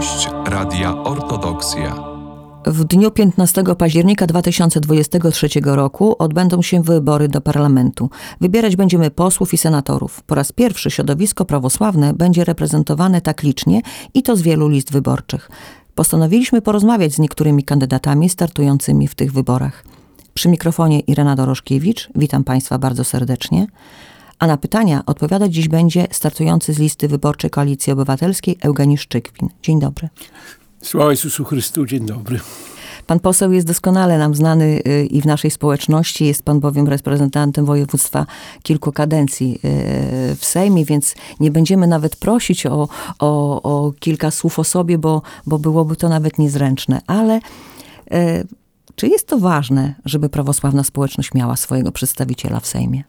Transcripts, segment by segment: Gość Radia Ortodoksja. W dniu 15 października 2023 roku odbędą się wybory do parlamentu. Wybierać będziemy posłów i senatorów. Po raz pierwszy środowisko prawosławne będzie reprezentowane tak licznie i to z wielu list wyborczych. Postanowiliśmy porozmawiać z niektórymi kandydatami startującymi w tych wyborach. Przy mikrofonie Irena Dorożkiewicz, witam Państwa bardzo serdecznie. A na pytania odpowiadać dziś będzie startujący z listy wyborczej Koalicji Obywatelskiej Eugeniusz Czykwin. Dzień dobry. Sława Jezusu Chrystu, dzień dobry. Pan poseł jest doskonale nam znany i w naszej społeczności. Jest pan bowiem reprezentantem województwa kilku kadencji w Sejmie, więc nie będziemy nawet prosić o kilka słów o sobie, bo byłoby to nawet niezręczne. Ale czy jest to ważne, żeby prawosławna społeczność miała swojego przedstawiciela w Sejmie?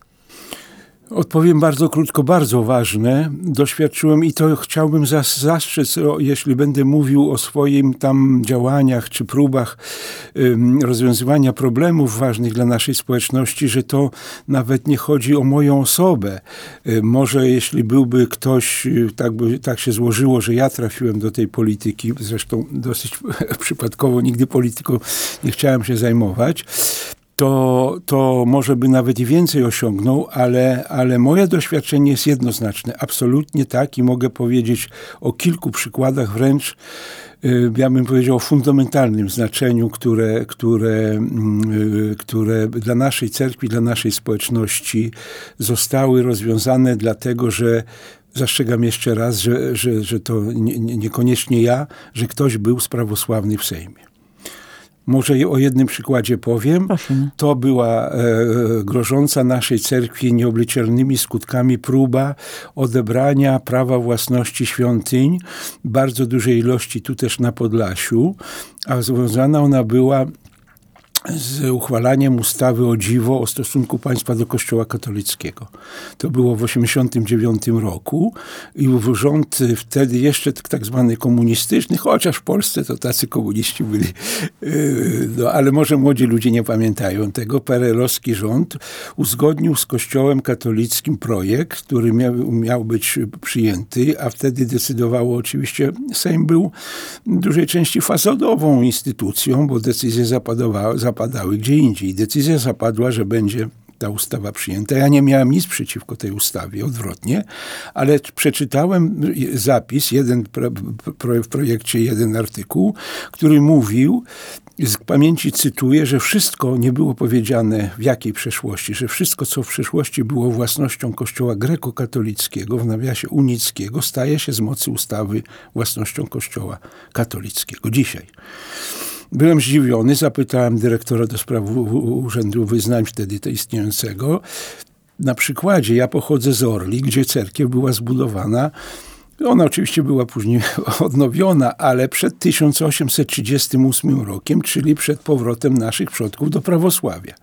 Odpowiem bardzo krótko, bardzo ważne. Doświadczyłem i to chciałbym zastrzec, jeśli będę mówił o swoim tam działaniach czy próbach rozwiązywania problemów ważnych dla naszej społeczności, że to nawet nie chodzi o moją osobę. Może jeśli byłby ktoś, tak się złożyło, że ja trafiłem do tej polityki, zresztą dosyć przypadkowo, nigdy polityką nie chciałem się zajmować, to może by nawet i więcej osiągnął, ale moje doświadczenie jest jednoznaczne. Absolutnie tak i mogę powiedzieć o kilku przykładach wręcz, ja bym powiedział o fundamentalnym znaczeniu, które dla naszej cerkwi, dla naszej społeczności zostały rozwiązane, dlatego że zastrzegam jeszcze raz, że to niekoniecznie ja, że ktoś był sprawosławny w Sejmie. Może o jednym przykładzie powiem. Proszę. To była grożąca naszej cerkwi nieobliczalnymi skutkami próba odebrania prawa własności świątyń, bardzo dużej ilości tu też na Podlasiu, a związana ona była z uchwalaniem ustawy o dziwo o stosunku państwa do Kościoła katolickiego. To było w 1989 roku i rząd wtedy jeszcze tak zwany komunistyczny, chociaż w Polsce to tacy komuniści byli, no, ale może młodzi ludzie nie pamiętają tego, PRL-owski rząd uzgodnił z Kościołem katolickim projekt, który miał być przyjęty, a wtedy decydowało oczywiście, Sejm był w dużej części fasadową instytucją, bo decyzje zapadały gdzie indziej. Decyzja zapadła, że będzie ta ustawa przyjęta. Ja nie miałem nic przeciwko tej ustawie, odwrotnie, ale przeczytałem zapis, jeden w projekcie, jeden artykuł, który mówił, z pamięci cytuję, że wszystko, nie było powiedziane w jakiej przeszłości, że wszystko, co w przeszłości było własnością Kościoła grekokatolickiego, w nawiasie unickiego, staje się z mocy ustawy własnością Kościoła katolickiego. Dzisiaj. Byłem zdziwiony, zapytałem dyrektora do spraw Urzędu Wyznań wtedy istniejącego. Na przykładzie, ja pochodzę z Orli, gdzie cerkiew była zbudowana. Ona oczywiście była później odnowiona, ale przed 1838 rokiem, czyli przed powrotem naszych przodków do prawosławia.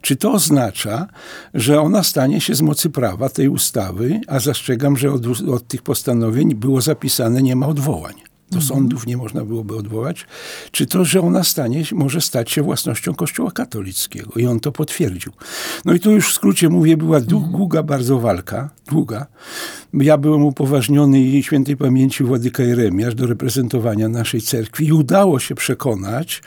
Czy to oznacza, że ona stanie się z mocy prawa tej ustawy, a zastrzegam, że od tych postanowień było zapisane, nie ma odwołań. Do sądów nie można byłoby odwołać, czy to, że ona może stać się własnością Kościoła katolickiego. I on to potwierdził. No i tu już w skrócie mówię, była długa bardzo walka, długa. Ja byłem upoważniony i świętej pamięci Władyka Jeremiasz do reprezentowania naszej cerkwi i udało się przekonać,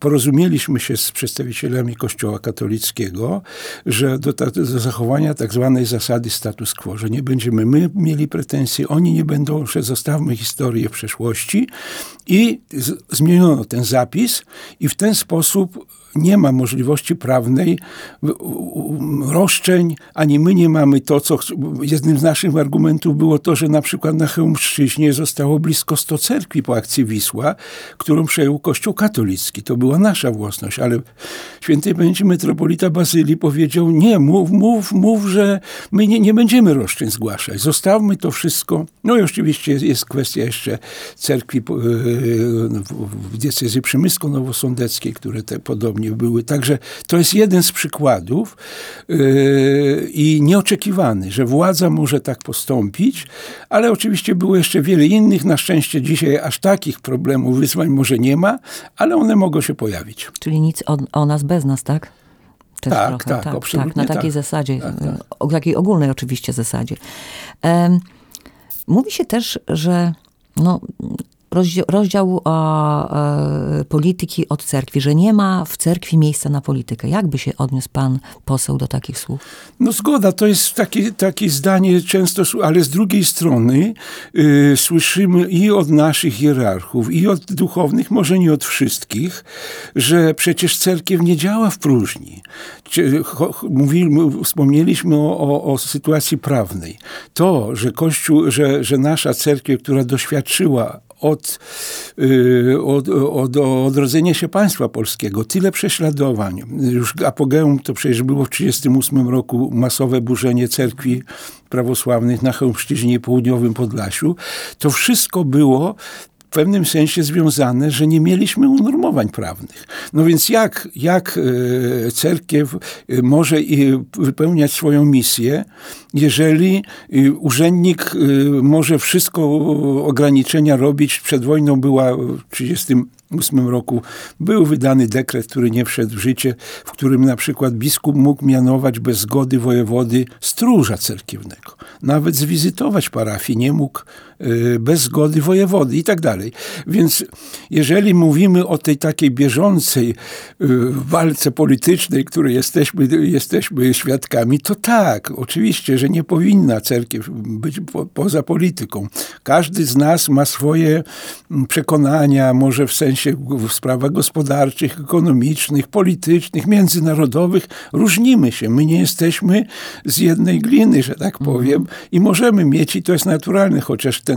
porozumieliśmy się z przedstawicielami Kościoła katolickiego, że do zachowania tak zwanej zasady status quo, że nie będziemy my mieli pretensji, oni nie będą, że zostawmy historię w przeszłości i zmieniono ten zapis i w ten sposób nie ma możliwości prawnej roszczeń, ani my nie mamy to, co... Jednym z naszych argumentów było to, że na przykład na Chełmszczyźnie zostało blisko 100 cerkwi po akcji Wisła, którą przejął Kościół katolicki. To była nasza własność, ale świętej pamięci metropolita Bazylii powiedział, nie, mów, że my nie będziemy roszczeń zgłaszać. Zostawmy to wszystko. No i oczywiście jest kwestia jeszcze cerkwi w diecezji przemysko-nowosądeckiej, które te podobnie były. Także to jest jeden z przykładów i nieoczekiwany, że władza może tak postąpić, ale oczywiście było jeszcze wiele innych. Na szczęście dzisiaj aż takich problemów, wyzwań może nie ma, ale one mogą się pojawić. Czyli nic o nas bez nas, tak? Też tak, trochę, tak, absolutnie tak. Na takiej zasadzie, tak. O takiej ogólnej oczywiście zasadzie. Mówi się też, że rozdział polityki od cerkwi, że nie ma w cerkwi miejsca na politykę. Jakby się odniósł pan poseł do takich słów? No zgoda, to jest takie zdanie często, ale z drugiej strony słyszymy i od naszych hierarchów, i od duchownych, może nie od wszystkich, że przecież cerkiew nie działa w próżni. Wspomnieliśmy o sytuacji prawnej. To, że Kościół, że nasza cerkiew, która doświadczyła od odrodzenia się państwa polskiego. Tyle prześladowań. Już apogeum to przecież było w 1938 roku masowe burzenie cerkwi prawosławnych na Chełmszczyźnie i południowym Podlasiu. To wszystko było w pewnym sensie związane, że nie mieliśmy unormowań prawnych. No więc jak cerkiew może wypełniać swoją misję, jeżeli urzędnik może wszystko ograniczenia robić? Przed wojną była w 1938 roku był wydany dekret, który nie wszedł w życie, w którym na przykład biskup mógł mianować bez zgody wojewody stróża cerkiewnego. Nawet zwizytować parafii nie mógł bez zgody wojewody i tak dalej. Więc jeżeli mówimy o tej takiej bieżącej walce politycznej, której jesteśmy świadkami, to tak, oczywiście, że nie powinna cerkiew być poza polityką. Każdy z nas ma swoje przekonania, może w sensie w sprawach gospodarczych, ekonomicznych, politycznych, międzynarodowych. Różnimy się. My nie jesteśmy z jednej gliny, że tak powiem, i możemy mieć, i to jest naturalne, chociaż ten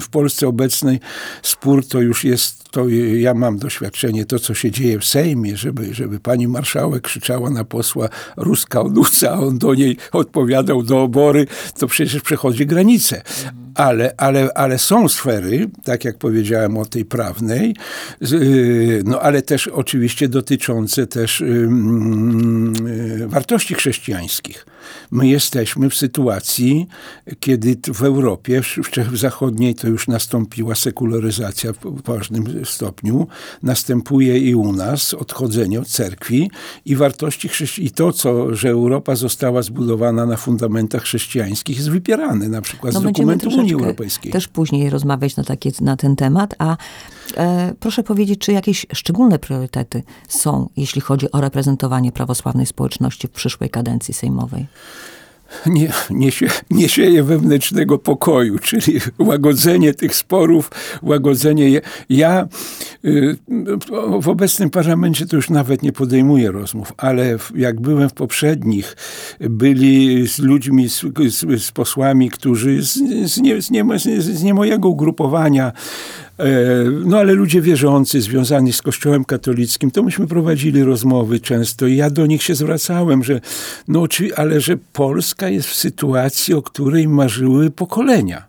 w Polsce obecnej spór to już jest, to ja mam doświadczenie, to co się dzieje w Sejmie, żeby pani marszałek krzyczała na posła Ruska Onuca, a on do niej odpowiadał do obory, to przecież przechodzi granicę. Ale są sfery, tak jak powiedziałem o tej prawnej, no ale też oczywiście dotyczące też wartości chrześcijańskich. My jesteśmy w sytuacji, kiedy w Europie, w Czechach Zachodniej to już nastąpiła sekularyzacja w ważnym stopniu, następuje i u nas odchodzenie od cerkwi i wartości chrześcijańskich. I to, że Europa została zbudowana na fundamentach chrześcijańskich, jest wypierane na przykład z dokumentów Unii Europejskiej. Też później rozmawiać na ten temat, a proszę powiedzieć, czy jakieś szczególne priorytety są, jeśli chodzi o reprezentowanie prawosławnej społeczności w przyszłej kadencji sejmowej? Nie sieje wewnętrznego pokoju, czyli łagodzenie tych sporów, łagodzenie je. Ja w obecnym parlamencie to już nawet nie podejmuję rozmów, ale jak byłem w poprzednich, byli z ludźmi, z posłami, którzy nie mojego ugrupowania, no ale ludzie wierzący, związani z Kościołem katolickim, to myśmy prowadzili rozmowy często i ja do nich się zwracałem, że że Polska jest w sytuacji, o której marzyły pokolenia.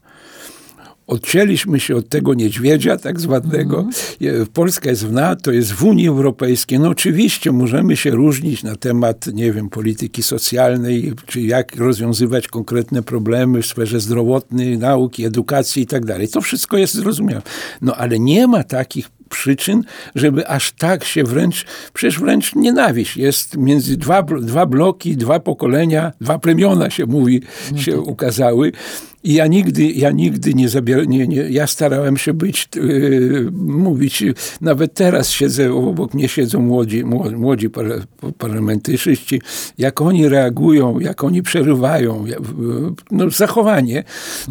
Odcięliśmy się od tego niedźwiedzia tak zwanego. Polska jest w NATO, jest w Unii Europejskiej. No oczywiście możemy się różnić na temat, nie wiem, polityki socjalnej, czy jak rozwiązywać konkretne problemy w sferze zdrowotnej, nauki, edukacji i tak dalej. To wszystko jest zrozumiałe. No ale nie ma takich przyczyn, żeby aż tak się wręcz nienawiść jest między dwa bloki, dwa pokolenia, dwa plemiona się ukazały. I ja nigdy nie zabieram, ja starałem się być, mówić, nawet teraz siedzę, obok mnie siedzą młodzi parlamentarzyści, jak oni reagują, jak oni przerywają, zachowanie,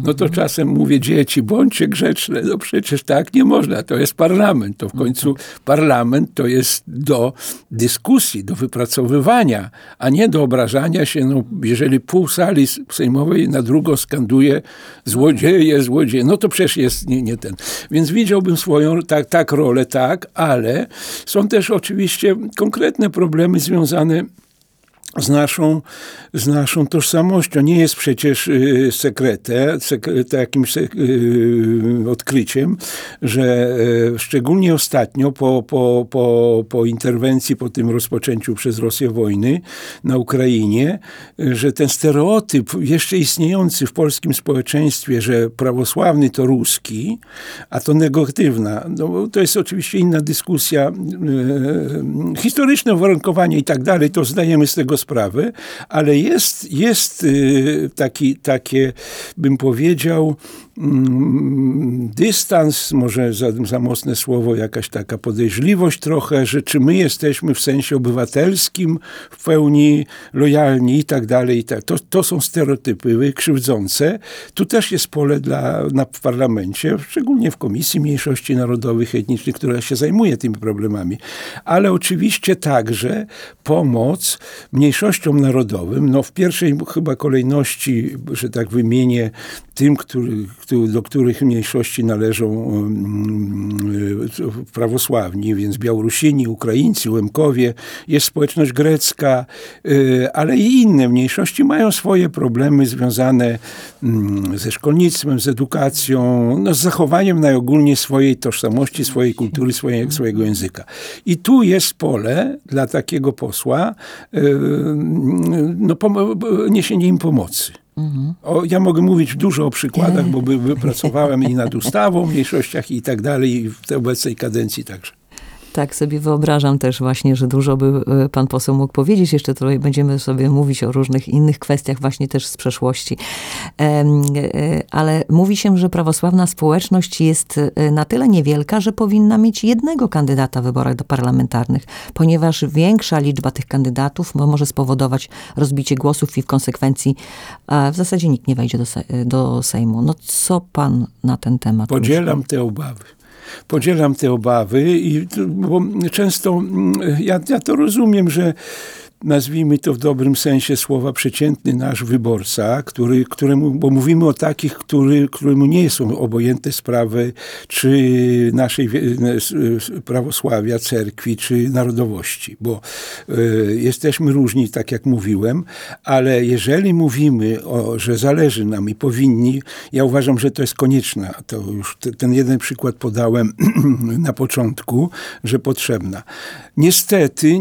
no to czasem mówię: dzieci, bądźcie grzeczne, no przecież tak nie można, to jest parlament, to w końcu parlament to jest do dyskusji, do wypracowywania, a nie do obrażania się. No, jeżeli pół sali sejmowej na drugą skanduje złodzieje, no to przecież jest nie ten. Więc widziałbym swoją tak rolę, ale są też oczywiście konkretne problemy związane z naszą tożsamością. Nie jest przecież odkryciem, że szczególnie ostatnio po interwencji, po tym rozpoczęciu przez Rosję wojny na Ukrainie, że ten stereotyp jeszcze istniejący w polskim społeczeństwie, że prawosławny to ruski, a to negatywna, no, to jest oczywiście inna dyskusja, historyczne uwarunkowanie i tak dalej, to zdajemy z tego sprawy, ale jest bym powiedział, dystans, może za mocne słowo, jakaś taka podejrzliwość trochę, że czy my jesteśmy w sensie obywatelskim w pełni lojalni i tak dalej. To są stereotypy krzywdzące. Tu też jest pole w parlamencie, szczególnie w Komisji Mniejszości Narodowych, Etnicznych, która się zajmuje tymi problemami. Ale oczywiście także pomoc mniejszościom narodowym. No w pierwszej chyba kolejności, że tak wymienię, tym, do których mniejszości należą prawosławni, więc Białorusini, Ukraińcy, Łemkowie, jest społeczność grecka, ale i inne mniejszości mają swoje problemy związane ze szkolnictwem, z edukacją, no, z zachowaniem najogólniej swojej tożsamości, swojej kultury, swojego języka. I tu jest pole dla takiego posła niesienie im pomocy. Ja mogę mówić dużo o przykładach, bo pracowałem i nad ustawą o mniejszościach i tak dalej, i w tej obecnej kadencji także. Tak sobie wyobrażam też właśnie, że dużo by pan poseł mógł powiedzieć. Jeszcze tutaj będziemy sobie mówić o różnych innych kwestiach właśnie też z przeszłości. Ale mówi się, że prawosławna społeczność jest na tyle niewielka, że powinna mieć jednego kandydata w wyborach do parlamentarnych, ponieważ większa liczba tych kandydatów może spowodować rozbicie głosów i w konsekwencji w zasadzie nikt nie wejdzie do Sejmu. No co pan na ten temat myśli? Podzielam te obawy, bo często ja to rozumiem, że nazwijmy to w dobrym sensie słowa przeciętny nasz wyborca, któremu, bo mówimy o takich, któremu nie są obojętne sprawy czy naszej prawosławia, cerkwi, czy narodowości, bo jesteśmy różni, tak jak mówiłem, ale jeżeli mówimy, że zależy nam i powinni, ja uważam, że to jest konieczna, to już ten jeden przykład podałem na początku, że potrzebna. Niestety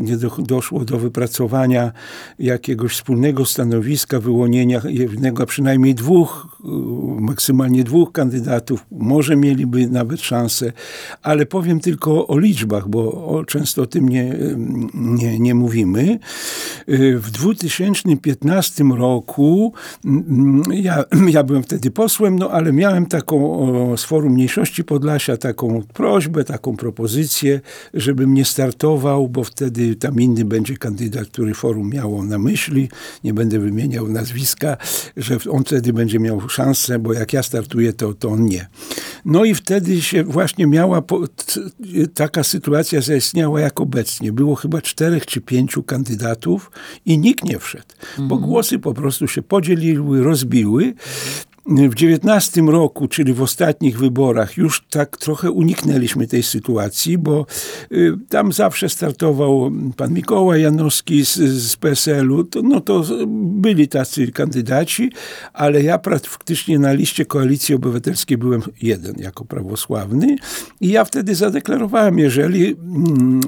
nie doszło do wypracowania jakiegoś wspólnego stanowiska, wyłonienia jednego, a przynajmniej dwóch, maksymalnie dwóch kandydatów. Może mieliby nawet szansę, ale powiem tylko o liczbach, bo często o tym nie mówimy. W 2015 roku, ja byłem wtedy posłem, no ale miałem z Forum Mniejszości Podlasia taką prośbę, taką propozycję, żebym nie startował, bo wtedy tam inny będzie kandydat, który forum miało na myśli, nie będę wymieniał nazwiska, że on wtedy będzie miał szansę, bo jak ja startuję, to on nie. No i wtedy się właśnie taka sytuacja zaistniała jak obecnie. Było chyba 4 czy 5 kandydatów i nikt nie wszedł, bo głosy po prostu się podzieliły, rozbiły. W 2019 roku, czyli w ostatnich wyborach, już tak trochę uniknęliśmy tej sytuacji, bo tam zawsze startował pan Mikołaj Janowski z PSL-u. To byli tacy kandydaci, ale ja praktycznie na liście Koalicji Obywatelskiej byłem jeden jako prawosławny i ja wtedy zadeklarowałem, jeżeli,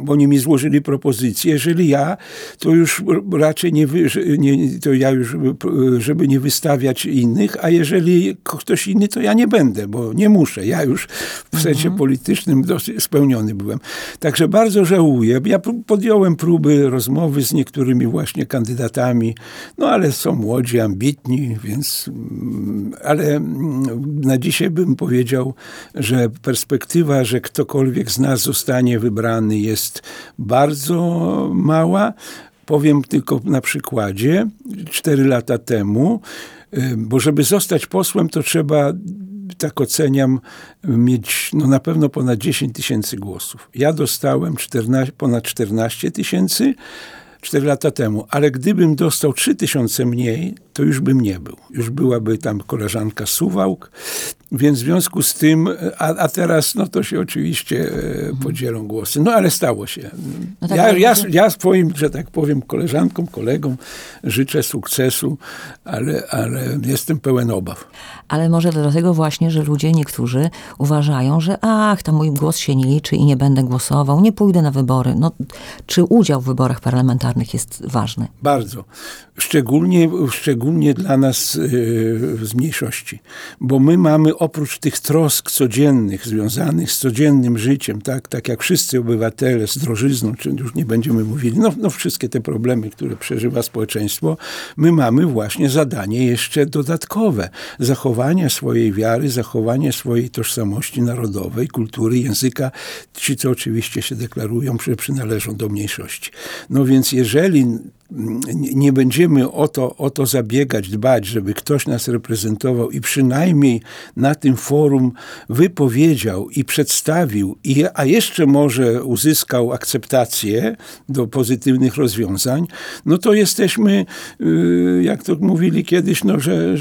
bo oni mi złożyli propozycję, jeżeli ja, to już raczej żeby nie wystawiać innych, a jeżeli ktoś inny, to ja nie będę, bo nie muszę. Ja już w sensie politycznym dosyć spełniony byłem. Także bardzo żałuję. Ja podjąłem próby rozmowy z niektórymi właśnie kandydatami, no ale są młodzi, ambitni, więc... Ale na dzisiaj bym powiedział, że perspektywa, że ktokolwiek z nas zostanie wybrany, jest bardzo mała. Powiem tylko na przykładzie. 4 lata temu, bo żeby zostać posłem, to trzeba, tak oceniam, mieć na pewno ponad 10 000 głosów. Ja dostałem ponad 14 000 4 lata temu, ale gdybym dostał 3000 mniej, to już bym nie był. Już byłaby tam koleżanka Suwałk, więc w związku z tym, a teraz to się oczywiście podzielą głosy. No ale stało się. No tak, ja swoim, że tak powiem, koleżankom, kolegom życzę sukcesu, ale jestem pełen obaw. Ale może dlatego właśnie, że ludzie niektórzy uważają, że tam mój głos się nie liczy i nie będę głosował, nie pójdę na wybory. No, czy udział w wyborach parlamentarnych jest ważny? Bardzo. Szczególnie szczególnie dla nas z mniejszości, bo my mamy oprócz tych trosk codziennych, związanych z codziennym życiem, tak jak wszyscy obywatele, z drożyzną, czy już nie będziemy mówili, no wszystkie te problemy, które przeżywa społeczeństwo, my mamy właśnie zadanie jeszcze dodatkowe, zachowanie swojej wiary, zachowanie swojej tożsamości narodowej, kultury, języka, ci co oczywiście się deklarują, że przynależą do mniejszości. No więc jeżeli nie będziemy o to zabiegać, dbać, żeby ktoś nas reprezentował i przynajmniej na tym forum wypowiedział i przedstawił, a jeszcze może uzyskał akceptację do pozytywnych rozwiązań, no to jesteśmy, jak to mówili kiedyś, że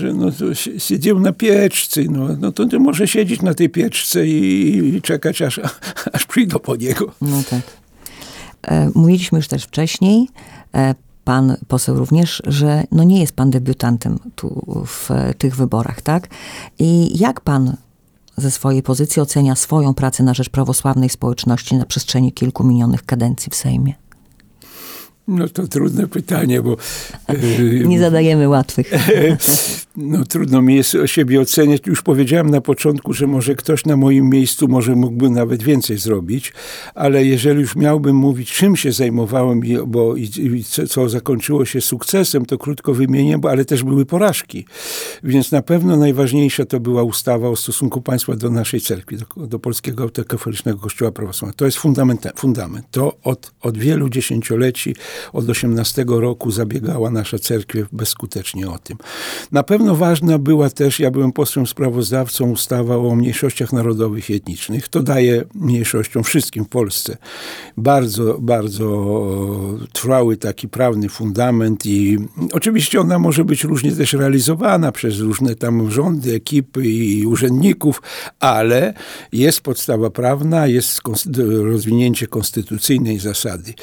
siedział na pieczce, no to może siedzieć na tej pieczce i czekać, aż przyjdą po niego. No tak. Mówiliśmy już też wcześniej, pan poseł również, że nie jest pan debiutantem tu w tych wyborach, tak? I jak pan ze swojej pozycji ocenia swoją pracę na rzecz prawosławnej społeczności na przestrzeni kilku minionych kadencji w Sejmie? No to trudne pytanie, bo... Nie zadajemy łatwych. No trudno mi jest o siebie oceniać. Już powiedziałem na początku, że może ktoś na moim miejscu mógłby nawet więcej zrobić, ale jeżeli już miałbym mówić, czym się zajmowałem co zakończyło się sukcesem, to krótko wymienię, ale też były porażki. Więc na pewno najważniejsza to była ustawa o stosunku państwa do naszej cerkwi, do Polskiego Autokefalicznego Kościoła Prawosławnego. To jest fundament. To od wielu dziesięcioleci, od 18 roku zabiegała nasza cerkiew bezskutecznie o tym. Na pewno ważna była też, ja byłem posłem sprawozdawcą, ustawa o mniejszościach narodowych i etnicznych. To daje mniejszościom wszystkim w Polsce bardzo, bardzo trwały taki prawny fundament i oczywiście ona może być różnie też realizowana przez różne tam rządy, ekipy i urzędników, ale jest podstawa prawna, jest rozwinięcie konstytucyjnej zasady.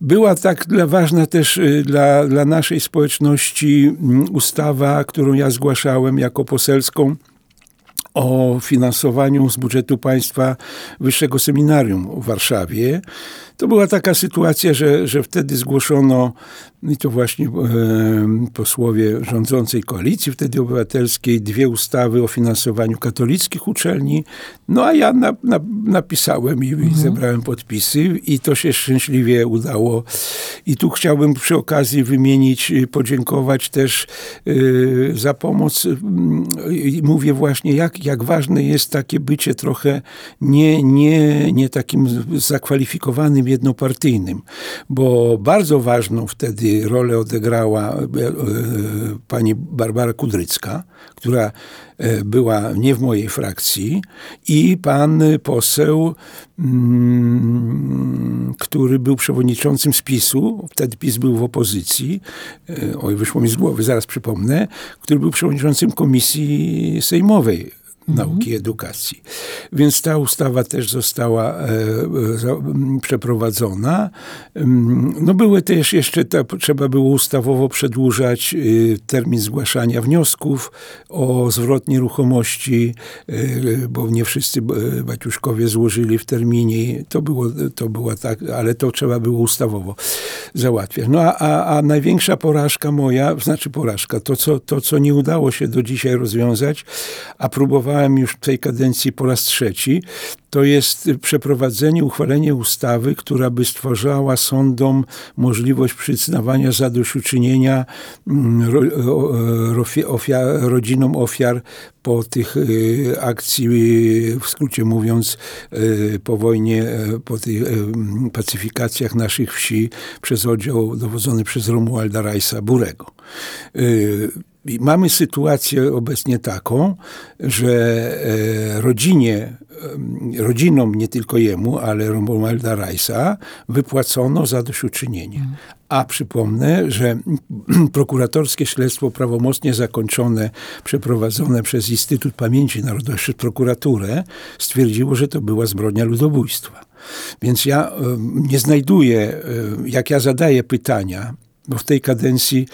Była tak ważna też dla naszej społeczności ustawa, którą ja zgłaszałem jako poselską, o finansowaniu z budżetu państwa Wyższego Seminarium w Warszawie. To była taka sytuacja, że wtedy zgłoszono, i to właśnie posłowie rządzącej koalicji wtedy obywatelskiej, dwie ustawy o finansowaniu katolickich uczelni. No a ja napisałem i zebrałem podpisy i to się szczęśliwie udało. I tu chciałbym przy okazji wymienić, podziękować też za pomoc. I mówię właśnie, jak ważne jest takie bycie trochę nie takim zakwalifikowanym, jednopartyjnym. Bo bardzo ważną wtedy rolę odegrała pani Barbara Kudrycka, która była nie w mojej frakcji, i pan poseł, który był przewodniczącym PiS-u, wtedy PiS był w opozycji, wyszło mi z głowy, zaraz przypomnę, który był przewodniczącym Komisji Sejmowej Nauki i Edukacji. Więc ta ustawa też została przeprowadzona. No były też jeszcze, trzeba było ustawowo przedłużać termin zgłaszania wniosków o zwrot nieruchomości, bo nie wszyscy baciuszkowie złożyli w terminie. To było tak, ale to trzeba było ustawowo załatwiać. No a największa porażka moja, to co nie udało się do dzisiaj rozwiązać, a próbowałem już w tej kadencji po raz trzeci, to jest uchwalenie ustawy, która by stwarzała sądom możliwość przyznawania zadośćuczynienia rodzinom ofiar po tych akcji, w skrócie mówiąc, po wojnie, po tych pacyfikacjach naszych wsi przez oddział dowodzony przez Romualda Rajsa Burego. I mamy sytuację obecnie taką, że rodzinom, nie tylko jemu, ale Romualda Rajsa, wypłacono zadośćuczynienie. A przypomnę, że prokuratorskie śledztwo prawomocnie zakończone, przeprowadzone przez Instytut Pamięci Narodowej, przez prokuraturę, stwierdziło, że to była zbrodnia ludobójstwa. Więc ja nie znajduję, jak ja zadaję pytania, bo w tej kadencji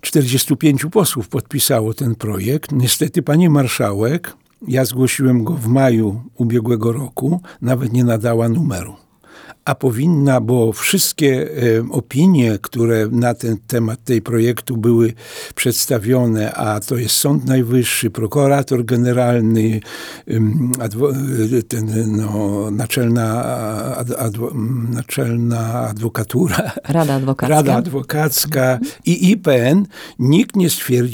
45 posłów podpisało ten projekt. Niestety pani marszałek, ja zgłosiłem go w maju ubiegłego roku, nawet nie nadała numeru. a powinna, bo wszystkie opinie, które na ten temat tej projektu były przedstawione, a to jest Sąd Najwyższy, prokurator generalny, naczelna adwokatura, Rada Adwokacka i IPN, nikt nie stwierdził,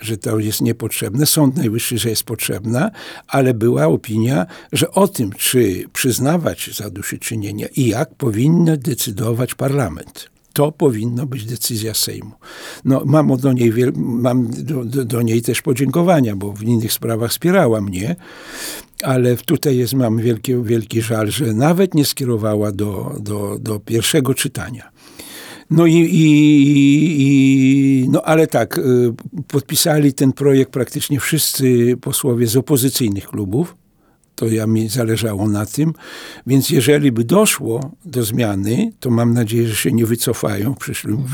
że to jest niepotrzebne. Sąd Najwyższy, że jest potrzebna, ale była opinia, że o tym, czy przyznawać zadośćuczynienia i jak, powinien decydować parlament. To powinno być decyzja Sejmu. No, mam do niej, mam do niej też podziękowania, bo w innych sprawach wspierała mnie, ale tutaj mam wielki żal, że nawet nie skierowała do pierwszego czytania. No ale tak, podpisali ten projekt praktycznie wszyscy posłowie z opozycyjnych klubów. To mi zależało na tym. Więc jeżeli by doszło do zmiany, to mam nadzieję, że się nie wycofają przyszłym.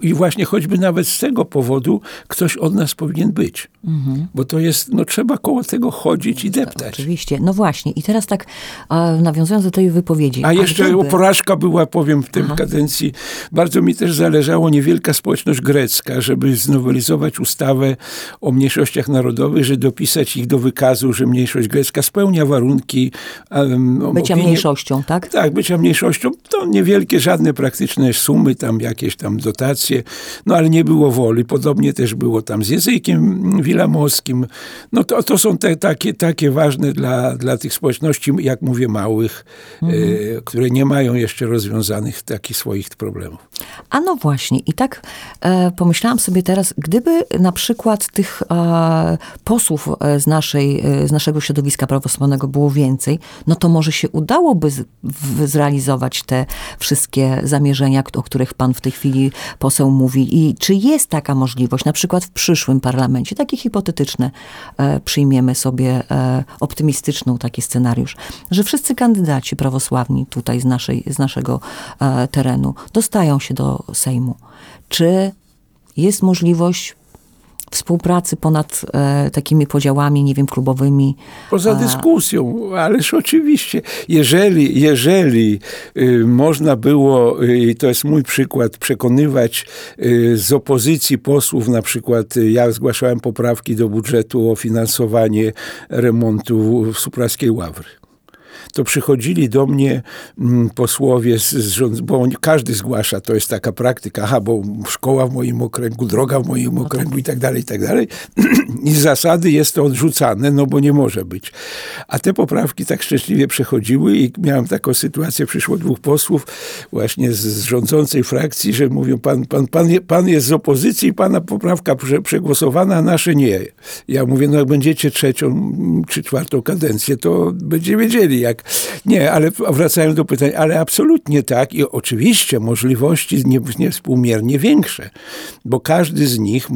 I właśnie choćby nawet z tego powodu ktoś od nas powinien być. Mm-hmm. Bo to jest, trzeba koło tego chodzić i deptać. To, oczywiście. No właśnie. I teraz tak nawiązując do tej wypowiedzi. A jeszcze porażka była, powiem, w tej kadencji. Bardzo mi też zależało, niewielka społeczność grecka, żeby znowelizować ustawę o mniejszościach narodowych, że dopisać ich do wykazu, że mniejszość grecka spełnia warunki bycia mniejszością, tak? Tak, bycia mniejszością. To niewielkie, żadne praktyczne sumy, tam jakieś tam dotacje, ale nie było woli. Podobnie też było tam z językiem wilamowskim. To są takie ważne dla tych społeczności, jak mówię, małych, które nie mają jeszcze rozwiązanych takich swoich problemów. A no właśnie. I tak pomyślałam sobie teraz, gdyby na przykład tych posłów z naszego środowiska prawosławnego było więcej, to może się udałoby zrealizować te wszystkie zamierzenia, o których pan w tej chwili poseł mówi. I czy jest taka możliwość, na przykład w przyszłym parlamencie, takie hipotetyczne, przyjmiemy sobie optymistyczną taki scenariusz, że wszyscy kandydaci prawosławni tutaj z naszego terenu dostają się do Sejmu. Czy jest możliwość współpracy ponad takimi podziałami, klubowymi. Poza dyskusją, ależ oczywiście. Jeżeli można było, i to jest mój przykład, przekonywać z opozycji posłów, na przykład ja zgłaszałem poprawki do budżetu o finansowanie remontu w Supraskiej Ławry. To przychodzili do mnie posłowie z rządu, bo każdy zgłasza, to jest taka praktyka, bo szkoła w moim okręgu, droga w moim okręgu i tak dalej. I z zasady jest to odrzucane, bo nie może być. A te poprawki tak szczęśliwie przechodziły i miałem taką sytuację, przyszło dwóch posłów właśnie z rządzącej frakcji, że mówią, pan jest z opozycji, pana poprawka przegłosowana, a nasze nie. Ja mówię, jak będziecie trzecią czy czwartą kadencję, to będziemy wiedzieli, jak. Nie, ale wracając do pytań, ale absolutnie tak i oczywiście możliwości niewspółmiernie większe, bo każdy z nich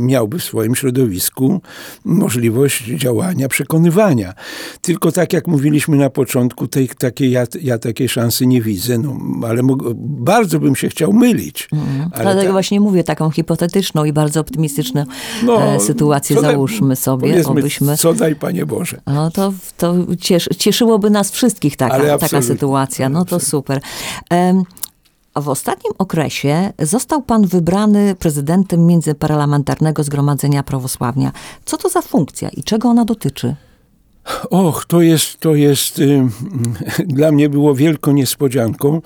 miałby w swoim środowisku możliwość działania, przekonywania. Tylko tak jak mówiliśmy na początku, ja takiej szansy nie widzę, ale bardzo bym się chciał mylić. Dlatego właśnie mówię, taką hipotetyczną i bardzo optymistyczną sytuację załóżmy sobie, obyśmy. Co daj, Panie Boże. No to cieszyłoby nas wszystkich taka sytuacja. No to super. W ostatnim okresie został pan wybrany prezydentem Międzyparlamentarnego Zgromadzenia Prawosławia. Co to za funkcja i czego ona dotyczy? Och, to jest dla mnie było wielką niespodzianką.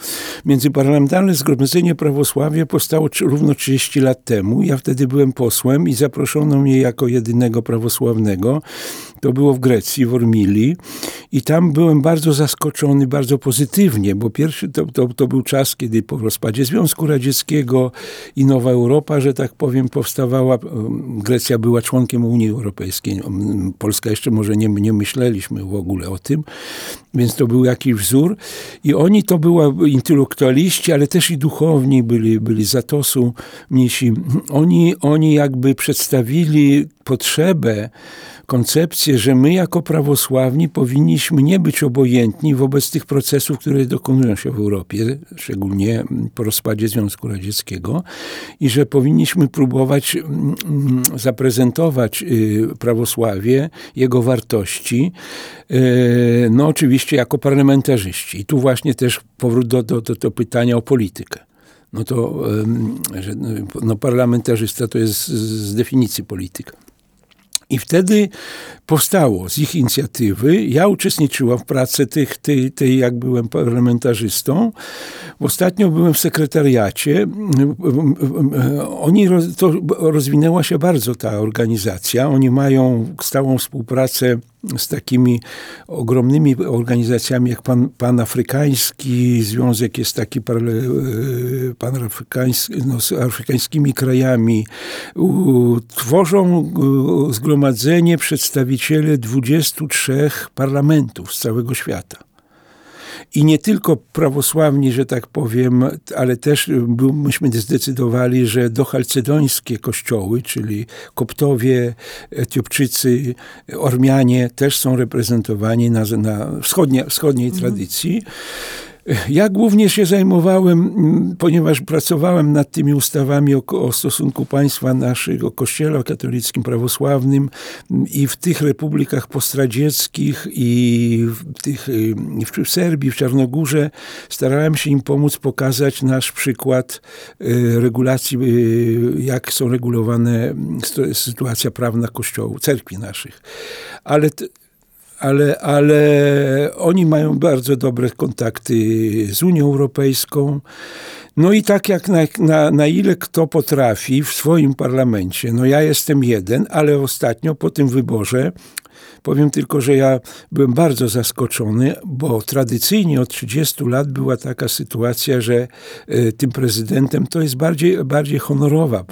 Międzyparlamentarne Zgromadzenie Prawosławia powstało równo 30 lat temu. Ja wtedy byłem posłem i zaproszono mnie jako jedynego prawosławnego. To było w Grecji, w Ormilii. I tam byłem bardzo zaskoczony, bardzo pozytywnie, bo pierwszy to był czas, kiedy po rozpadzie Związku Radzieckiego i Nowa Europa, że tak powiem, powstawała. Grecja była członkiem Unii Europejskiej. Polska jeszcze może nie myśleliśmy w ogóle o tym. Więc to był jakiś wzór. I oni to byli intelektualiści, ale też i duchowni byli zatosu mnisi. Oni jakby przedstawili potrzebę koncepcję, że my jako prawosławni powinniśmy nie być obojętni wobec tych procesów, które dokonują się w Europie, szczególnie po rozpadzie Związku Radzieckiego, i że powinniśmy próbować zaprezentować prawosławie, jego wartości, no oczywiście jako parlamentarzyści. I tu właśnie też powrót do pytania o politykę. No to parlamentarzysta to jest z definicji polityka. I wtedy powstało z ich inicjatywy, ja uczestniczyłam w pracy tej jak byłem parlamentarzystą, ostatnio byłem w sekretariacie, to rozwinęła się bardzo ta organizacja, oni mają stałą współpracę z takimi ogromnymi organizacjami jak Panafrykański Związek, jest taki panafrykański, z afrykańskimi krajami. Tworzą zgromadzenie przedstawiciele 23 parlamentów z całego świata. I nie tylko prawosławni, że tak powiem, ale też myśmy zdecydowali, że dochalcedońskie kościoły, czyli Koptowie, Etiopczycy, Ormianie też są reprezentowani na wschodniej tradycji. Ja głównie się zajmowałem, ponieważ pracowałem nad tymi ustawami o stosunku państwa naszego kościoła katolickim, prawosławnym i w tych republikach postradzieckich i w Serbii, w Czarnogórze starałem się im pomóc pokazać nasz przykład regulacji, jak są regulowane sytuacja prawna kościołów, cerkwi naszych. Ale oni mają bardzo dobre kontakty z Unią Europejską. No i tak jak na ile kto potrafi w swoim parlamencie. No ja jestem jeden, ale ostatnio po tym wyborze powiem tylko, że ja byłem bardzo zaskoczony, bo tradycyjnie od 30 lat była taka sytuacja, że tym prezydentem to jest bardziej honorowa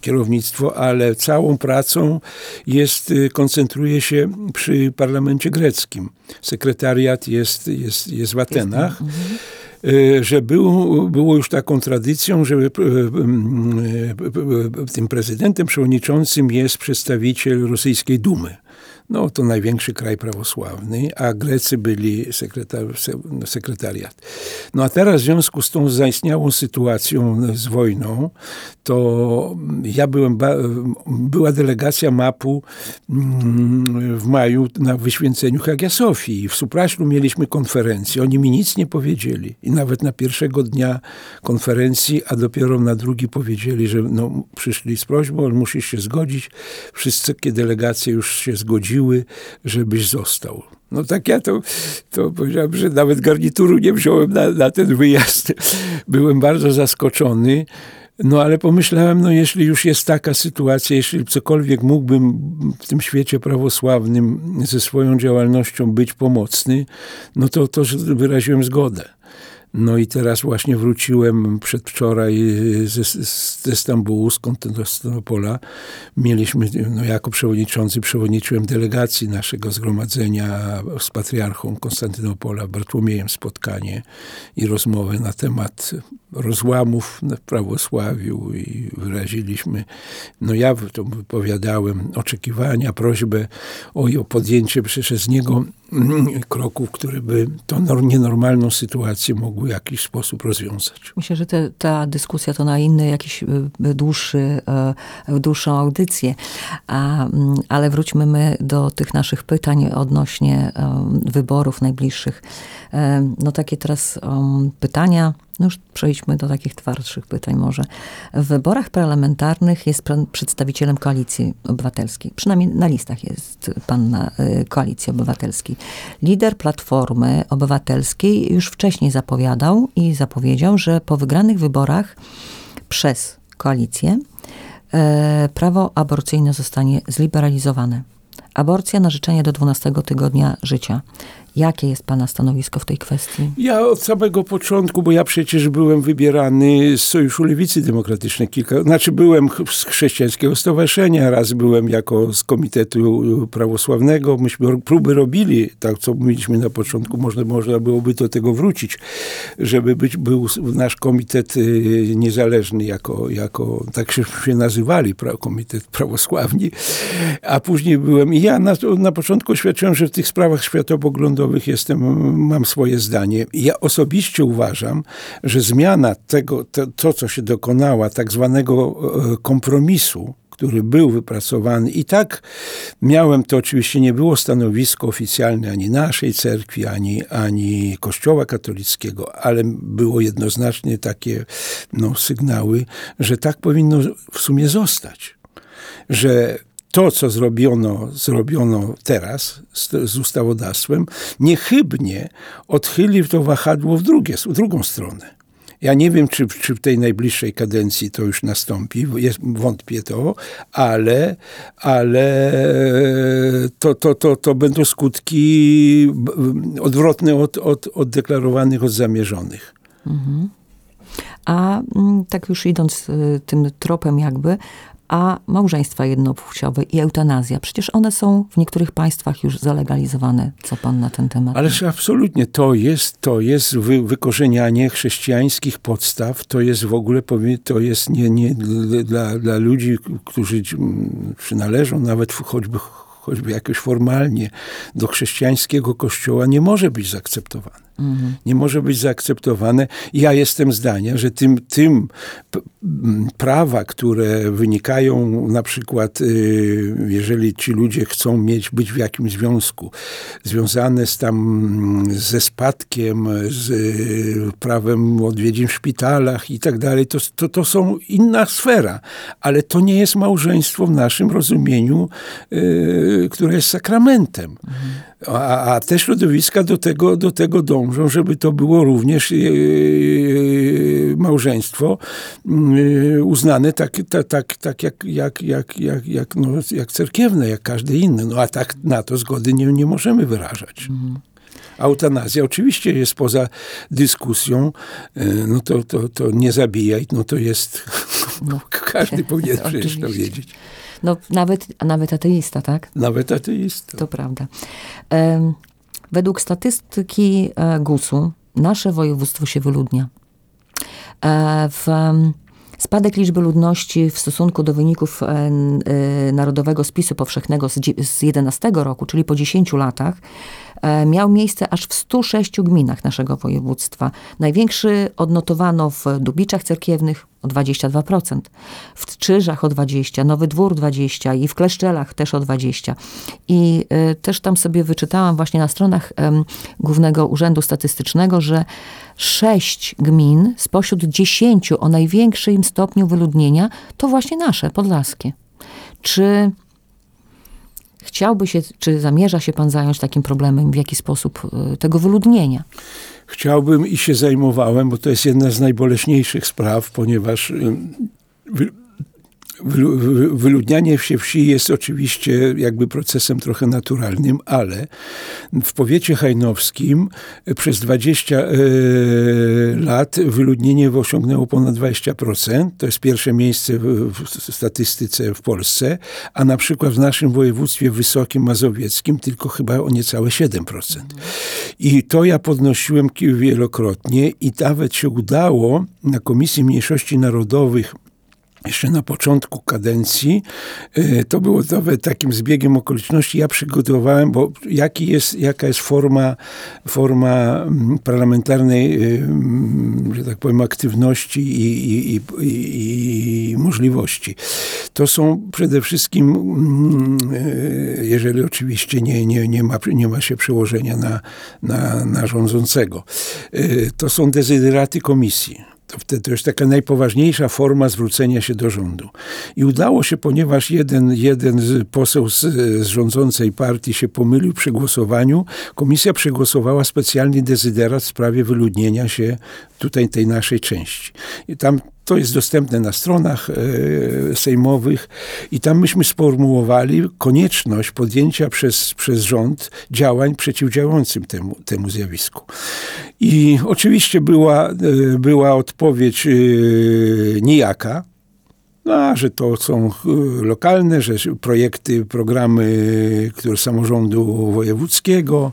kierownictwo, ale całą pracą koncentruje się przy parlamencie greckim. Sekretariat jest w Atenach. Że było już taką tradycją, że tym prezydentem przewodniczącym jest przedstawiciel rosyjskiej Dumy. No to największy kraj prawosławny, a Grecy byli sekretariat. No a teraz w związku z tą zaistniałą sytuacją z wojną, to była delegacja MAP-u w maju na wyświęceniu Hagia Sofii. W Supraślu mieliśmy konferencję. Oni mi nic nie powiedzieli. I nawet na pierwszego dnia konferencji, a dopiero na drugi powiedzieli, że przyszli z prośbą, musisz się zgodzić. Wszystkie delegacje już się zgodziły, żebyś został. No tak ja to powiedziałem, że nawet garnituru nie wziąłem na ten wyjazd. Byłem bardzo zaskoczony. No ale pomyślałem, jeśli już jest taka sytuacja, jeśli cokolwiek mógłbym w tym świecie prawosławnym ze swoją działalnością być pomocny, no to wyraziłem zgodę. No i teraz właśnie wróciłem przedwczoraj ze Stambułu, z Konstantynopola. Mieliśmy, jako przewodniczący przewodniczyłem delegacji naszego zgromadzenia z patriarchą Konstantynopola, Bartłomiejem, spotkanie i rozmowę na temat rozłamów w prawosławiu i wyraziliśmy, ja to wypowiadałem oczekiwania, prośbę o podjęcie przez niego kroków, które by tą nienormalną sytuację mogły w jakiś sposób rozwiązać. Myślę, że ta dyskusja to na inny, jakiś dłuższą audycję, ale wróćmy my do tych naszych pytań odnośnie wyborów najbliższych. Takie teraz pytania. Już przejdźmy do takich twardszych pytań może. W wyborach parlamentarnych jest pan przedstawicielem Koalicji Obywatelskiej. Przynajmniej na listach jest pan na Koalicji Obywatelskiej. Lider Platformy Obywatelskiej już wcześniej zapowiadał i zapowiedział, że po wygranych wyborach przez koalicję prawo aborcyjne zostanie zliberalizowane. Aborcja na życzenie do 12 tygodnia życia. Jakie jest pana stanowisko w tej kwestii? Ja od samego początku, bo ja przecież byłem wybierany z Sojuszu Lewicy Demokratycznej. Byłem z Chrześcijańskiego Stowarzyszenia, raz byłem jako z Komitetu Prawosławnego. Myśmy próby robili, tak co mówiliśmy na początku, można byłoby do tego wrócić, żeby był nasz komitet niezależny, jako tak się nazywali, Komitet Prawosławni. A później byłem i ja na początku oświadczyłem, że w tych sprawach światopoglądowych mam swoje zdanie. Ja osobiście uważam, że zmiana tego, co się dokonała, tak zwanego kompromisu, który był wypracowany i tak miałem to, oczywiście nie było stanowisko oficjalne ani naszej cerkwi, ani Kościoła katolickiego, ale było jednoznacznie takie sygnały, że tak powinno w sumie zostać. Że to, co zrobiono teraz z ustawodawstwem, niechybnie odchyli to wahadło w drugą stronę. Ja nie wiem, czy w tej najbliższej kadencji to już nastąpi, wątpię to, ale to będą skutki odwrotne od deklarowanych, od zamierzonych. Mhm. A tak już idąc tym tropem a małżeństwa jednopłciowe i eutanazja, przecież one są w niektórych państwach już zalegalizowane. Co pan na ten temat? Ależ absolutnie, to jest wykorzenianie chrześcijańskich podstaw, to jest w ogóle, nie dla ludzi, którzy przynależą nawet choćby jakoś formalnie do chrześcijańskiego kościoła, nie może być zaakceptowane. Mhm. Nie może być zaakceptowane. Ja jestem zdania, że tym prawa, które wynikają na przykład, jeżeli ci ludzie chcą być w jakimś związku, związane ze spadkiem, z prawem odwiedzin w szpitalach i tak dalej, to są inna sfera. Ale to nie jest małżeństwo w naszym rozumieniu, które jest sakramentem. Mhm. A te środowiska do tego dążą, żeby to było również małżeństwo uznane tak jak cerkiewne, jak każde inne. A tak na to zgody nie możemy wyrażać. Mhm. Eutanazja oczywiście jest poza dyskusją, to nie zabijaj, to jest, każdy powinien przecież to wiedzieć. Nawet ateista, tak? Nawet ateista. To prawda. Według statystyki GUS-u nasze województwo się wyludnia. Spadek liczby ludności w stosunku do wyników Narodowego Spisu Powszechnego z 2011 roku, czyli po 10 latach, miał miejsce aż w 106 gminach naszego województwa. Największy odnotowano w Dubiczach Cerkiewnych o 22%, w Czyżach o 20%, Nowy Dwór 20% i w Kleszczelach też o 20%. I też tam sobie wyczytałam właśnie na stronach Głównego Urzędu Statystycznego, że 6 gmin spośród 10 o największym stopniu wyludnienia to właśnie nasze, podlaskie. Czy zamierza się pan zająć takim problemem, w jaki sposób tego wyludnienia? Chciałbym i się zajmowałem, bo to jest jedna z najboleśniejszych spraw, ponieważ wyludnianie się wsi jest oczywiście jakby procesem trochę naturalnym, ale w powiecie hajnowskim przez 20 lat wyludnienie osiągnęło ponad 20%. To jest pierwsze miejsce w statystyce w Polsce, a na przykład w naszym województwie wysokim mazowieckim tylko chyba o niecałe 7%. I to ja podnosiłem wielokrotnie i nawet się udało na Komisji Mniejszości Narodowych jeszcze na początku kadencji, to było nawet takim zbiegiem okoliczności, ja przygotowałem, bo jaka jest forma parlamentarnej, że tak powiem, aktywności i możliwości. To są przede wszystkim, jeżeli oczywiście nie ma się przełożenia na rządzącego, to są dezyderaty komisji. To jest taka najpoważniejsza forma zwrócenia się do rządu. I udało się, ponieważ jeden poseł z rządzącej partii się pomylił przy głosowaniu. Komisja przegłosowała specjalny dezyderat w sprawie wyludnienia się tutaj tej naszej części. I tam To jest dostępne na stronach sejmowych i tam myśmy sformułowali konieczność podjęcia przez rząd działań przeciwdziałającym temu zjawisku. I oczywiście była odpowiedź nijaka. No, że to są lokalne, że projekty, programy, które samorządu wojewódzkiego,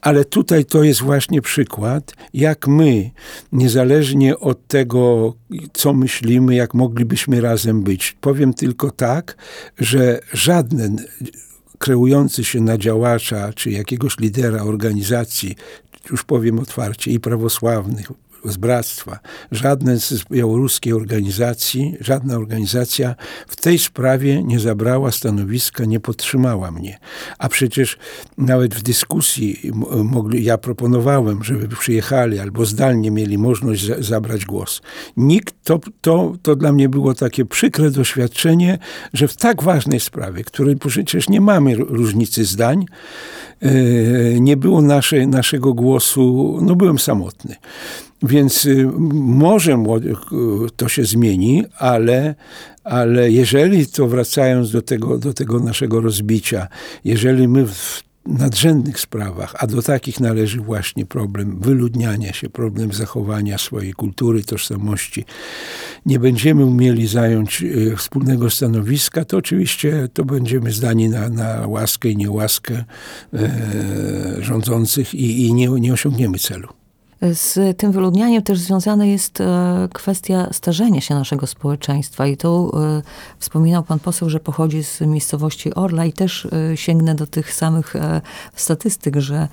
ale tutaj to jest właśnie przykład, jak my, niezależnie od tego, co myślimy, jak moglibyśmy razem być. Powiem tylko tak, że żaden kreujący się na działacza, czy jakiegoś lidera organizacji, już powiem otwarcie, i prawosławnych, z bractwa. Żadna z białoruskiej organizacji, żadna organizacja w tej sprawie nie zabrała stanowiska, nie podtrzymała mnie. A przecież nawet w dyskusji ja proponowałem, żeby przyjechali albo zdalnie mieli możliwość zabrać głos. Nikt, to dla mnie było takie przykre doświadczenie, że w tak ważnej sprawie, której przecież nie mamy różnicy zdań, nie było naszego głosu, no byłem samotny. Więc może to się zmieni, ale jeżeli to, wracając do tego naszego rozbicia, jeżeli my w nadrzędnych sprawach, a do takich należy właśnie problem wyludniania się, problem zachowania swojej kultury, tożsamości, nie będziemy umieli zająć wspólnego stanowiska, to oczywiście to będziemy zdani na łaskę i niełaskę rządzących i nie osiągniemy celu. Z tym wyludnianiem też związana jest kwestia starzenia się naszego społeczeństwa i tu wspominał pan poseł, że pochodzi z miejscowości Orla i też sięgnę do tych samych statystyk, że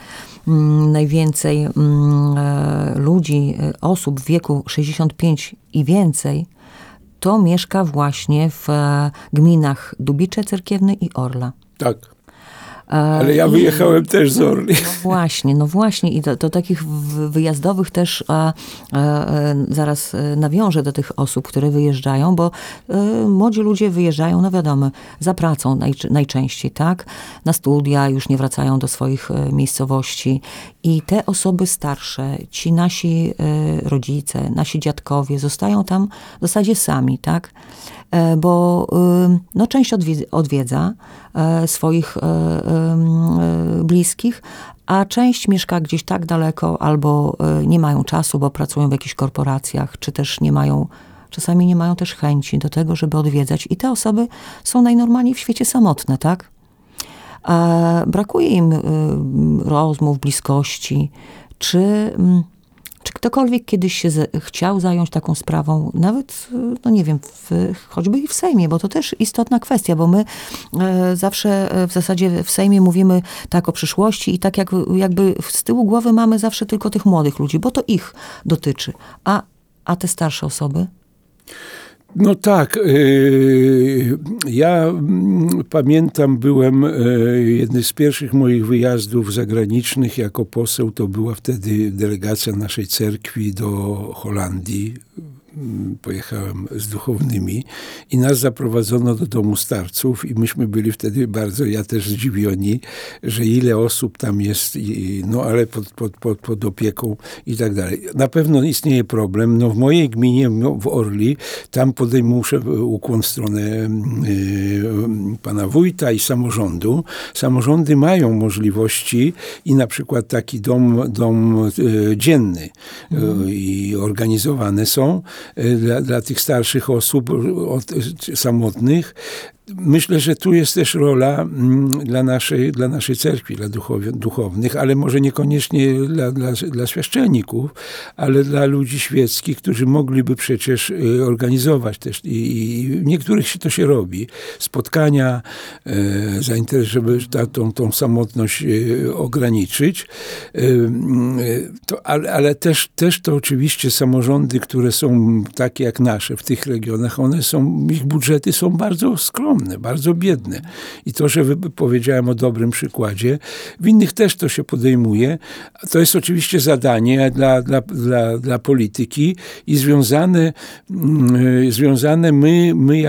najwięcej ludzi, osób w wieku 65 i więcej to mieszka właśnie w gminach Dubicze Cerkiewny i Orla. Tak. Ale ja wyjechałem też z Orli. No właśnie. I do takich wyjazdowych też zaraz nawiążę do tych osób, które wyjeżdżają, bo młodzi ludzie wyjeżdżają, no wiadomo, za pracą najczęściej, tak? Na studia, już nie wracają do swoich miejscowości. I te osoby starsze, ci nasi rodzice, nasi dziadkowie zostają tam w zasadzie sami, tak? Bo no, część odwiedza swoich bliskich, a część mieszka gdzieś tak daleko albo nie mają czasu, bo pracują w jakichś korporacjach, czy też czasami nie mają też chęci do tego, żeby odwiedzać. I te osoby są najnormalniej w świecie samotne, tak? A brakuje im rozmów, bliskości. Czy ktokolwiek kiedyś się chciał zająć taką sprawą, nawet, no nie wiem, choćby i w Sejmie, bo to też istotna kwestia, bo my zawsze w zasadzie w Sejmie mówimy tak o przyszłości i tak jakby z tyłu głowy mamy zawsze tylko tych młodych ludzi, bo to ich dotyczy. A te starsze osoby? No tak. Ja pamiętam, byłem jednym z pierwszych moich wyjazdów zagranicznych jako poseł. To była wtedy delegacja naszej cerkwi do Holandii. Pojechałem z duchownymi i nas zaprowadzono do domu starców i myśmy byli wtedy bardzo, ja też zdziwieni, że ile osób tam jest, no ale pod opieką i tak dalej. Na pewno istnieje problem. No w mojej gminie, w Orli, tam muszę ukłon w stronę pana wójta i samorządu. Samorządy mają możliwości i na przykład taki dom dzienny i organizowane są dla tych starszych osób samotnych. Myślę, że tu jest też rola dla naszej cerkwi, dla duchownych, ale może niekoniecznie dla świadczenników, ale dla ludzi świeckich, którzy mogliby przecież organizować też i niektórych się to się robi. Spotkania, żeby tą samotność ograniczyć. Ale też to oczywiście samorządy, które są takie jak nasze w tych regionach, ich budżety są bardzo skromne. skromny, bardzo biedny. I to, że powiedziałem o dobrym przykładzie, w innych też to się podejmuje. To jest oczywiście zadanie dla polityki i związane my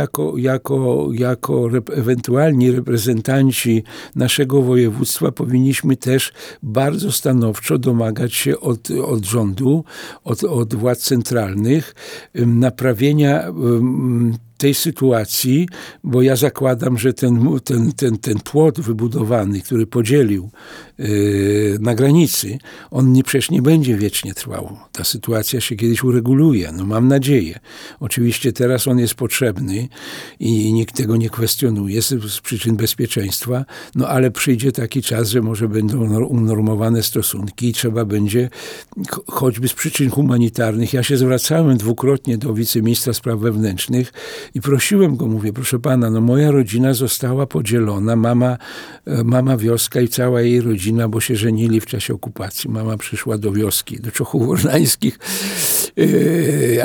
jako ewentualni reprezentanci naszego województwa powinniśmy też bardzo stanowczo domagać się od rządu, od władz centralnych naprawienia tej sytuacji, bo ja zakładam, że ten płot wybudowany, który podzielił na granicy, on przecież nie będzie wiecznie trwał. Ta sytuacja się kiedyś ureguluje, no mam nadzieję. Oczywiście teraz on jest potrzebny i nikt tego nie kwestionuje z przyczyn bezpieczeństwa, no ale przyjdzie taki czas, że może będą unormowane stosunki i trzeba będzie choćby z przyczyn humanitarnych. Ja się zwracałem dwukrotnie do wiceministra spraw wewnętrznych i prosiłem go, mówię, proszę pana, no moja rodzina została podzielona, mama wioska i cała jej rodzina, bo się żenili w czasie okupacji. Mama przyszła do wioski, do Czochów Orlańskich,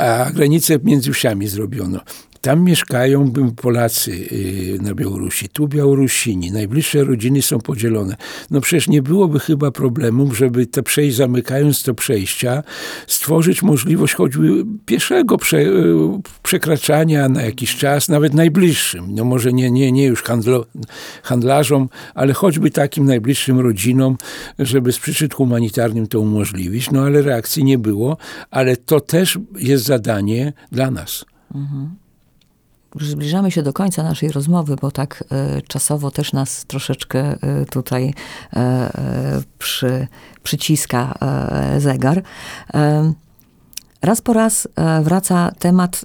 a granicę między wsiami zrobiono. Tam mieszkają Polacy na Białorusi, tu Białorusini, najbliższe rodziny są podzielone. No przecież nie byłoby chyba problemu, żeby te przejść, zamykając to przejścia, stworzyć możliwość choćby pieszego przekraczania na jakiś czas, nawet najbliższym. No może nie już handlarzom, ale choćby takim najbliższym rodzinom, żeby z przyczyn humanitarnych to umożliwić. No ale reakcji nie było, ale to też jest zadanie dla nas. Mhm. Już zbliżamy się do końca naszej rozmowy, bo tak czasowo też nas troszeczkę tutaj przyciska zegar. Raz po raz wraca temat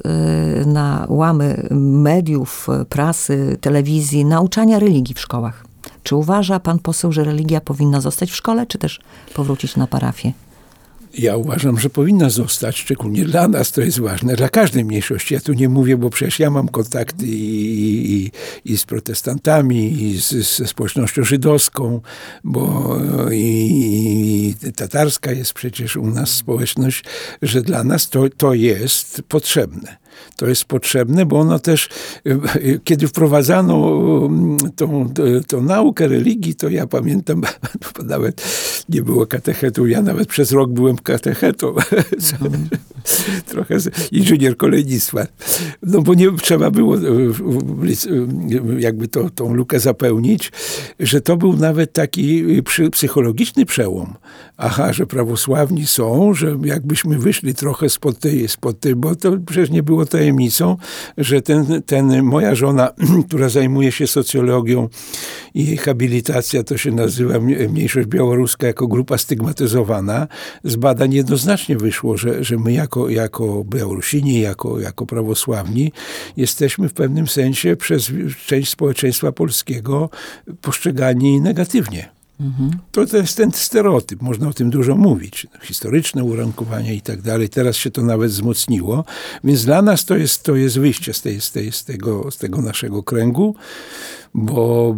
na łamy mediów, prasy, telewizji, nauczania religii w szkołach. Czy uważa pan poseł, że religia powinna zostać w szkole, czy też powrócić na parafię? Ja uważam, że powinna zostać, szczególnie dla nas to jest ważne, dla każdej mniejszości. Ja tu nie mówię, bo przecież ja mam kontakty i z protestantami, i ze społecznością żydowską, bo i tatarska jest przecież u nas społeczność, że dla nas to jest potrzebne. To jest potrzebne, bo ono też, kiedy wprowadzano tą naukę religii, to ja pamiętam, nawet nie było katechetu, ja nawet przez rok byłem katechetą, trochę inżynier kolejnictwa, no bo nie trzeba było jakby tą lukę zapełnić, że to był nawet taki psychologiczny przełom. Aha, że prawosławni są, że jakbyśmy wyszli trochę spod tej, bo to przecież nie było tajemnicą, że moja żona, która zajmuje się socjologią i jej habilitacja, to się nazywa Mniejszość Białoruska jako grupa stygmatyzowana, z badań jednoznacznie wyszło, że my jako Białorusini, jako prawosławni jesteśmy w pewnym sensie przez część społeczeństwa polskiego postrzegani negatywnie. To jest ten stereotyp, można o tym dużo mówić, historyczne uwarunkowania i tak dalej, teraz się to nawet wzmocniło, więc dla nas to jest wyjście z tego naszego kręgu, bo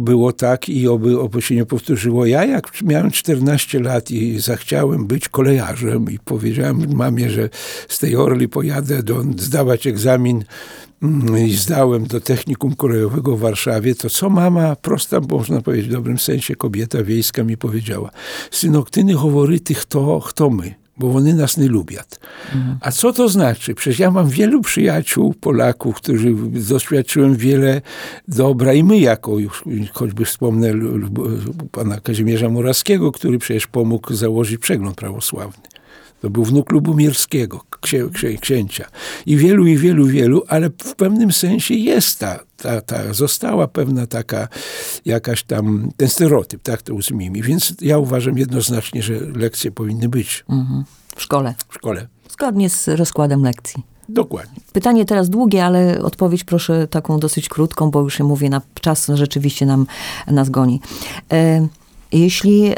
było tak i oby się nie powtórzyło. Ja jak miałem 14 lat i zachciałem być kolejarzem i powiedziałem mamie, że z tej Orli pojadę zdawać egzamin i zdałem do Technikum Kolejowego w Warszawie, to co mama, prosta, można powiedzieć w dobrym sensie, kobieta wiejska mi powiedziała: synek, ty nie chowory tych kto my, bo oni nas nie lubiat. A co to znaczy? Przecież ja mam wielu przyjaciół Polaków, którzy doświadczyłem wiele dobra i my choćby wspomnę pana Kazimierza Murackiego, który przecież pomógł założyć Przegląd Prawosławny. To był wnuk Lubomierskiego, księcia. I wielu, ale w pewnym sensie jest została pewna taka, jakaś tam, ten stereotyp, tak to uzmijmy. Więc ja uważam jednoznacznie, że lekcje powinny być. Mhm. W szkole. W szkole. Zgodnie z rozkładem lekcji. Dokładnie. Pytanie teraz długie, ale odpowiedź proszę taką dosyć krótką, bo już się mówię, czas rzeczywiście nas goni. Jeśli...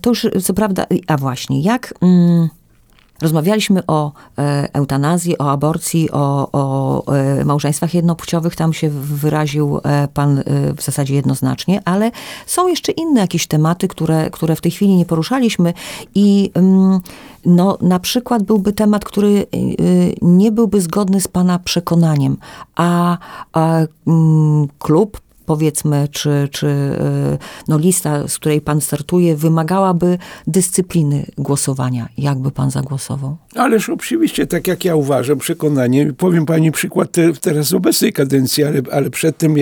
To już co prawda, a właśnie, jak Rozmawialiśmy o eutanazji, o aborcji, o małżeństwach jednopłciowych. Tam się wyraził pan w zasadzie jednoznacznie, ale są jeszcze inne jakieś tematy, które w tej chwili nie poruszaliśmy i no, na przykład byłby temat, który nie byłby zgodny z pana przekonaniem, a klub, powiedzmy, czy no lista, z której pan startuje, wymagałaby dyscypliny głosowania. Jakby pan zagłosował? Ależ oczywiście, tak jak ja uważam, przekonanie. Powiem pani przykład teraz obecnej kadencji, ale przedtem,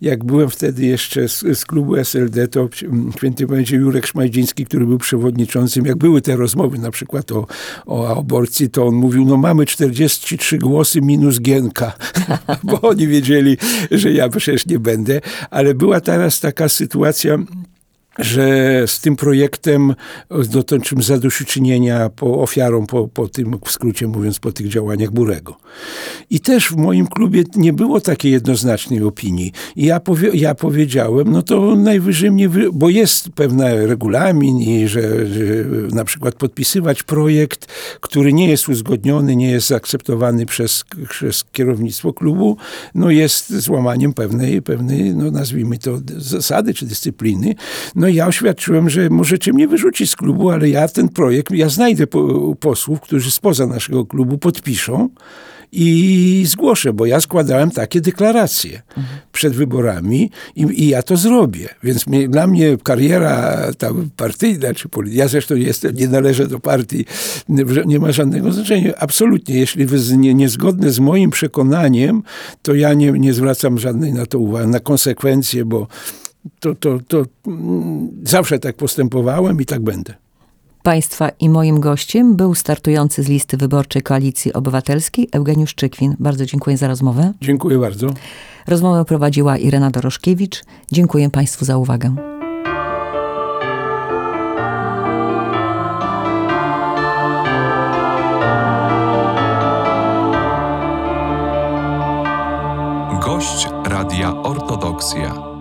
jak byłem wtedy jeszcze z klubu SLD, to święty będzie Jurek Szmajdziński, który był przewodniczącym. Jak były te rozmowy na przykład o aborcji, to on mówił, no mamy 43 głosy minus Gienka, bo oni wiedzieli, że ja przecież nie będę. Ale była teraz taka sytuacja, że z tym projektem dotyczącym zadośćuczynienia ofiarom, po tym, w skrócie mówiąc, po tych działaniach Burego. I też w moim klubie nie było takiej jednoznacznej opinii. I ja powiedziałem, no to najwyżej mnie, bo jest pewien regulamin i że na przykład podpisywać projekt, który nie jest uzgodniony, nie jest zaakceptowany przez kierownictwo klubu, no jest złamaniem pewnej, no nazwijmy to, zasady czy dyscypliny. No ja oświadczyłem, że możecie mnie wyrzucić z klubu, ale ja ten projekt, ja znajdę posłów, którzy spoza naszego klubu podpiszą i zgłoszę, bo ja składałem takie deklaracje przed wyborami i ja to zrobię. Więc dla mnie kariera tam partyjna, czy polityczna, ja zresztą nie należę do partii, nie ma żadnego znaczenia. Absolutnie, jeśli niezgodne z moim przekonaniem, to ja nie zwracam żadnej na to uwagi, na konsekwencje, bo to zawsze tak postępowałem i tak będę. Państwa i moim gościem był startujący z listy wyborczej Koalicji Obywatelskiej Eugeniusz Czykwin. Bardzo dziękuję za rozmowę. Dziękuję bardzo. Rozmowę prowadziła Irena Doroszkiewicz. Dziękuję Państwu za uwagę. Gość Radia Ortodoksja.